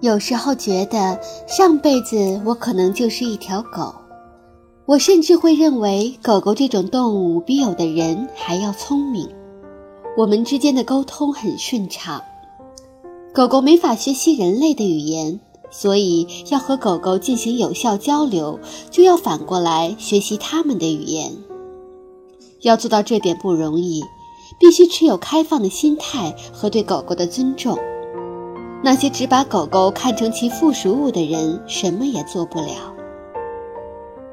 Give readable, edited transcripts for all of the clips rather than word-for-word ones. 有时候觉得上辈子我可能就是一条狗，我甚至会认为狗狗这种动物比有的人还要聪明。我们之间的沟通很顺畅，狗狗没法学习人类的语言，所以要和狗狗进行有效交流，就要反过来学习它们的语言。要做到这点不容易，必须持有开放的心态和对狗狗的尊重。那些只把狗狗看成其附属物的人，什么也做不了。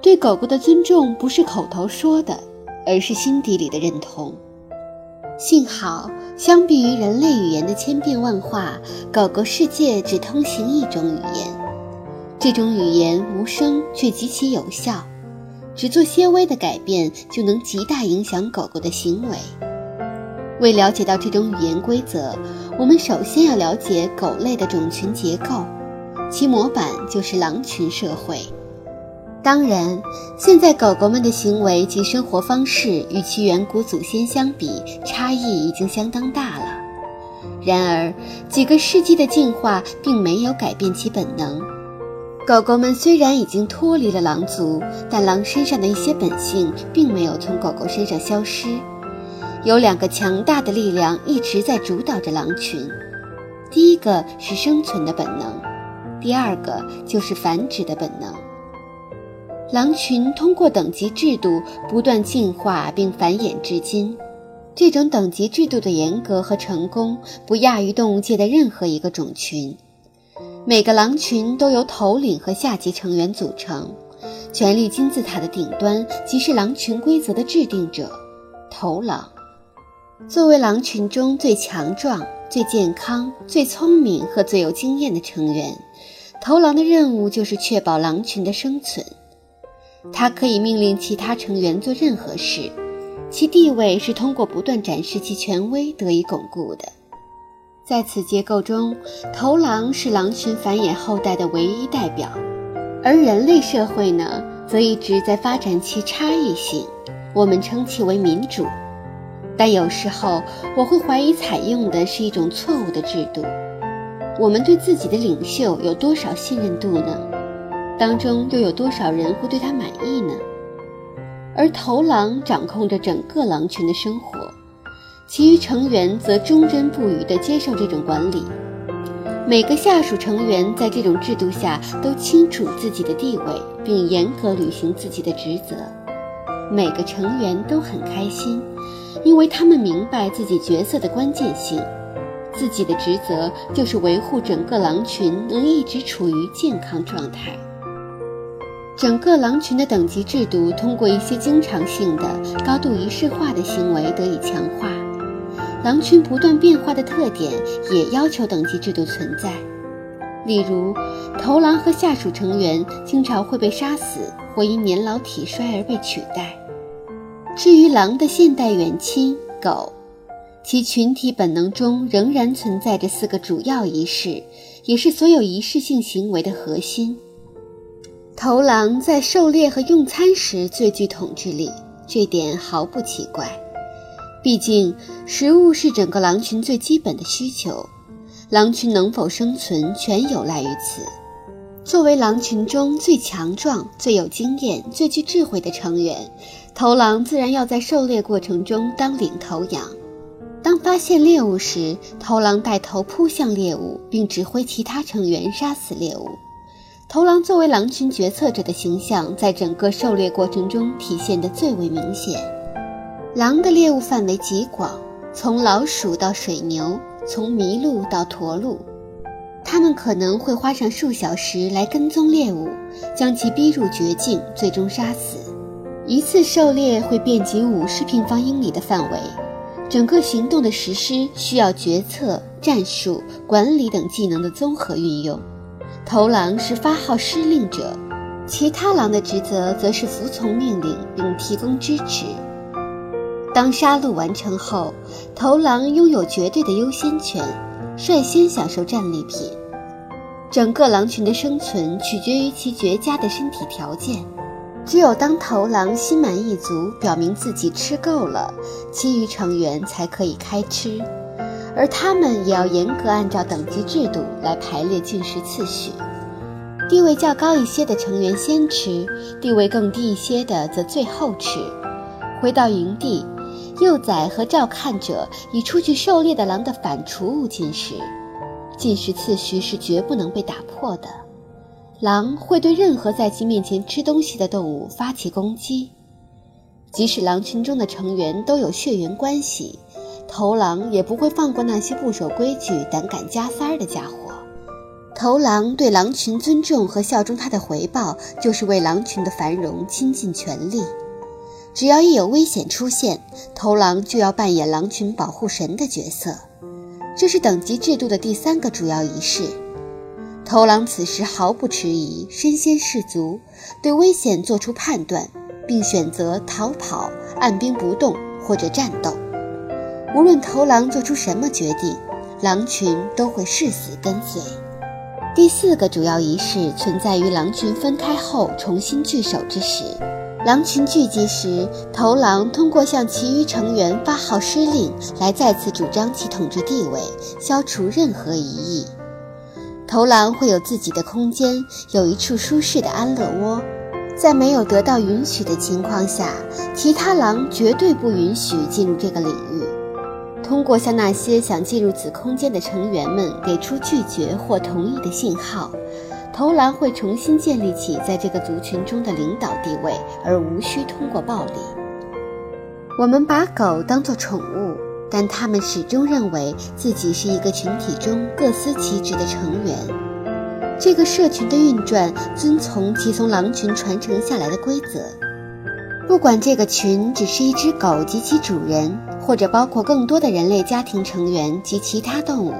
对狗狗的尊重不是口头说的，而是心底里的认同。幸好，相比于人类语言的千变万化，狗狗世界只通行一种语言。这种语言无声却极其有效，只做些微的改变就能极大影响狗狗的行为。为了解到这种语言规则，我们首先要了解狗类的种群结构，其模板就是狼群社会。当然，现在狗狗们的行为及生活方式与其远古祖先相比，差异已经相当大了。然而，几个世纪的进化并没有改变其本能。狗狗们虽然已经脱离了狼族，但狼身上的一些本性并没有从狗狗身上消失。有两个强大的力量一直在主导着狼群，第一个是生存的本能，第二个就是繁殖的本能。狼群通过等级制度不断进化并繁衍至今，这种等级制度的严格和成功不亚于动物界的任何一个种群。每个狼群都由头领和下级成员组成，权力金字塔的顶端即是狼群规则的制定者——头狼。作为狼群中最强壮、最健康、最聪明和最有经验的成员，头狼的任务就是确保狼群的生存。他可以命令其他成员做任何事，其地位是通过不断展示其权威得以巩固的。在此结构中，头狼是狼群繁衍后代的唯一代表，而人类社会呢，则一直在发展其差异性，我们称其为民主。但有时候我会怀疑采用的是一种错误的制度。我们对自己的领袖有多少信任度呢？当中又有多少人会对他满意呢？而头狼掌控着整个狼群的生活，其余成员则忠贞不渝地接受这种管理。每个下属成员在这种制度下都清楚自己的地位，并严格履行自己的职责。每个成员都很开心，因为他们明白自己角色的关键性，自己的职责就是维护整个狼群能一直处于健康状态。整个狼群的等级制度通过一些经常性的高度仪式化的行为得以强化，狼群不断变化的特点也要求等级制度存在。例如，头狼和下属成员经常会被杀死或因年老体衰而被取代。至于狼的现代远亲狗，其群体本能中仍然存在着四个主要仪式，也是所有仪式性行为的核心。头狼在狩猎和用餐时最具统治力，这点毫不奇怪。毕竟，食物是整个狼群最基本的需求，狼群能否生存全有赖于此。作为狼群中最强壮、最有经验、最具智慧的成员，头狼自然要在狩猎过程中当领头羊。当发现猎物时，头狼带头扑向猎物，并指挥其他成员杀死猎物。头狼作为狼群决策者的形象，在整个狩猎过程中体现得最为明显。狼的猎物范围极广，从老鼠到水牛，从麋鹿到驼鹿，它们可能会花上数小时来跟踪猎物，将其逼入绝境，最终杀死。一次狩猎会遍及50平方英里的范围，整个行动的实施需要决策、战术、管理等技能的综合运用。头狼是发号施令者，其他狼的职责则是服从命令并提供支持。当杀戮完成后，头狼拥有绝对的优先权，率先享受战利品。整个狼群的生存取决于其绝佳的身体条件，只有当头狼心满意足，表明自己吃够了，其余成员才可以开吃。而他们也要严格按照等级制度来排列进食次序。地位较高一些的成员先吃，地位更低一些的则最后吃。回到营地，幼崽和照看者以出去狩猎的狼的反刍物进食，进食次序是绝不能被打破的。狼会对任何在其面前吃东西的动物发起攻击，即使狼群中的成员都有血缘关系，头狼也不会放过那些不守规矩、胆敢加塞儿的家伙。头狼对狼群尊重和效忠，它的回报就是为狼群的繁荣倾尽全力。只要一有危险出现，头狼就要扮演狼群保护神的角色。这是等级制度的第三个主要仪式。头狼此时毫不迟疑，身先士卒，对危险做出判断，并选择逃跑、按兵不动或者战斗。无论头狼做出什么决定，狼群都会誓死跟随。第四个主要仪式存在于狼群分开后重新聚首之时。狼群聚集时，头狼通过向其余成员发号施令来再次主张其统治地位，消除任何疑义。头狼会有自己的空间，有一处舒适的安乐窝。在没有得到允许的情况下，其他狼绝对不允许进入这个领域。通过向那些想进入子空间的成员们给出拒绝或同意的信号，头狼会重新建立起在这个族群中的领导地位，而无需通过暴力。我们把狗当作宠物，但它们始终认为自己是一个群体中各司其职的成员。这个社群的运转遵从其从狼群传承下来的规则，不管这个群只是一只狗及其主人，或者包括更多的人类家庭成员及其他动物，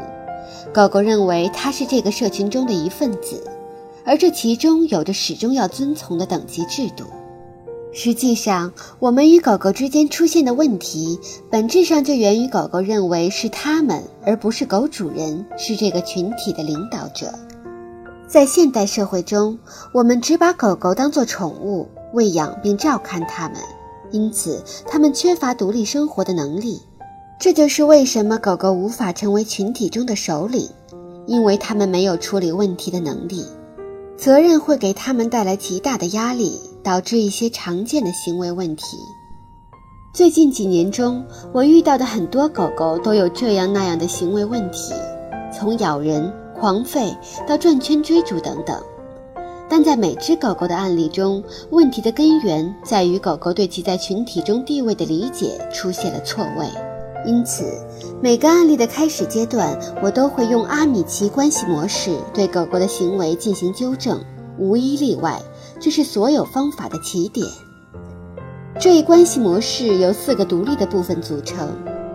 狗狗认为它是这个社群中的一份子，而这其中有着始终要遵从的等级制度。实际上，我们与狗狗之间出现的问题，本质上就源于狗狗认为是它们，而不是狗主人，是这个群体的领导者。在现代社会中，我们只把狗狗当作宠物，喂养并照看它们，因此它们缺乏独立生活的能力。这就是为什么狗狗无法成为群体中的首领，因为它们没有处理问题的能力。责任会给它们带来极大的压力，导致一些常见的行为问题。最近几年中，我遇到的很多狗狗都有这样那样的行为问题，从咬人、狂吠到转圈追逐等等。但在每只狗狗的案例中，问题的根源在于狗狗对其在群体中地位的理解出现了错位。因此，每个案例的开始阶段，我都会用阿米奇关系模式对狗狗的行为进行纠正，无一例外，这是所有方法的起点。这一关系模式由4个独立的部分组成，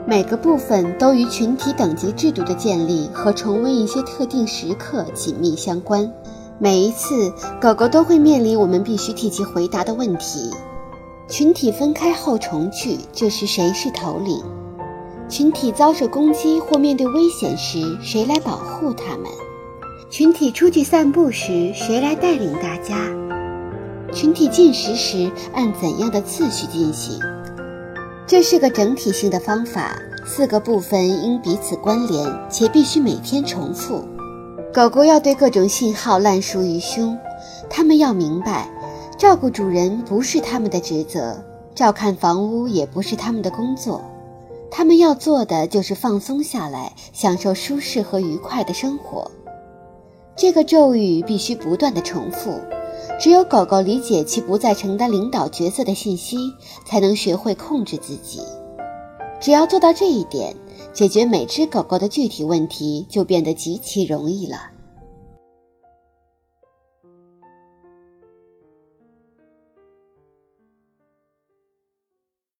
每个部分都与群体等级制度的建立和重温一些特定时刻紧密相关。每一次，狗狗都会面临我们必须替其回答的问题。群体分开后重聚，这时谁是头领？群体遭受攻击或面对危险时，谁来保护他们？群体出去散步时，谁来带领大家？群体进食时，按怎样的次序进行？这是个整体性的方法，4个部分应彼此关联，且必须每天重复。狗狗要对各种信号烂熟于胸，它们要明白，照顾主人不是它们的职责，照看房屋也不是它们的工作，它们要做的就是放松下来，享受舒适和愉快的生活。这个咒语必须不断地重复，只有狗狗理解其不再承担领导角色的信息，才能学会控制自己。只要做到这一点，解决每只狗狗的具体问题就变得极其容易了。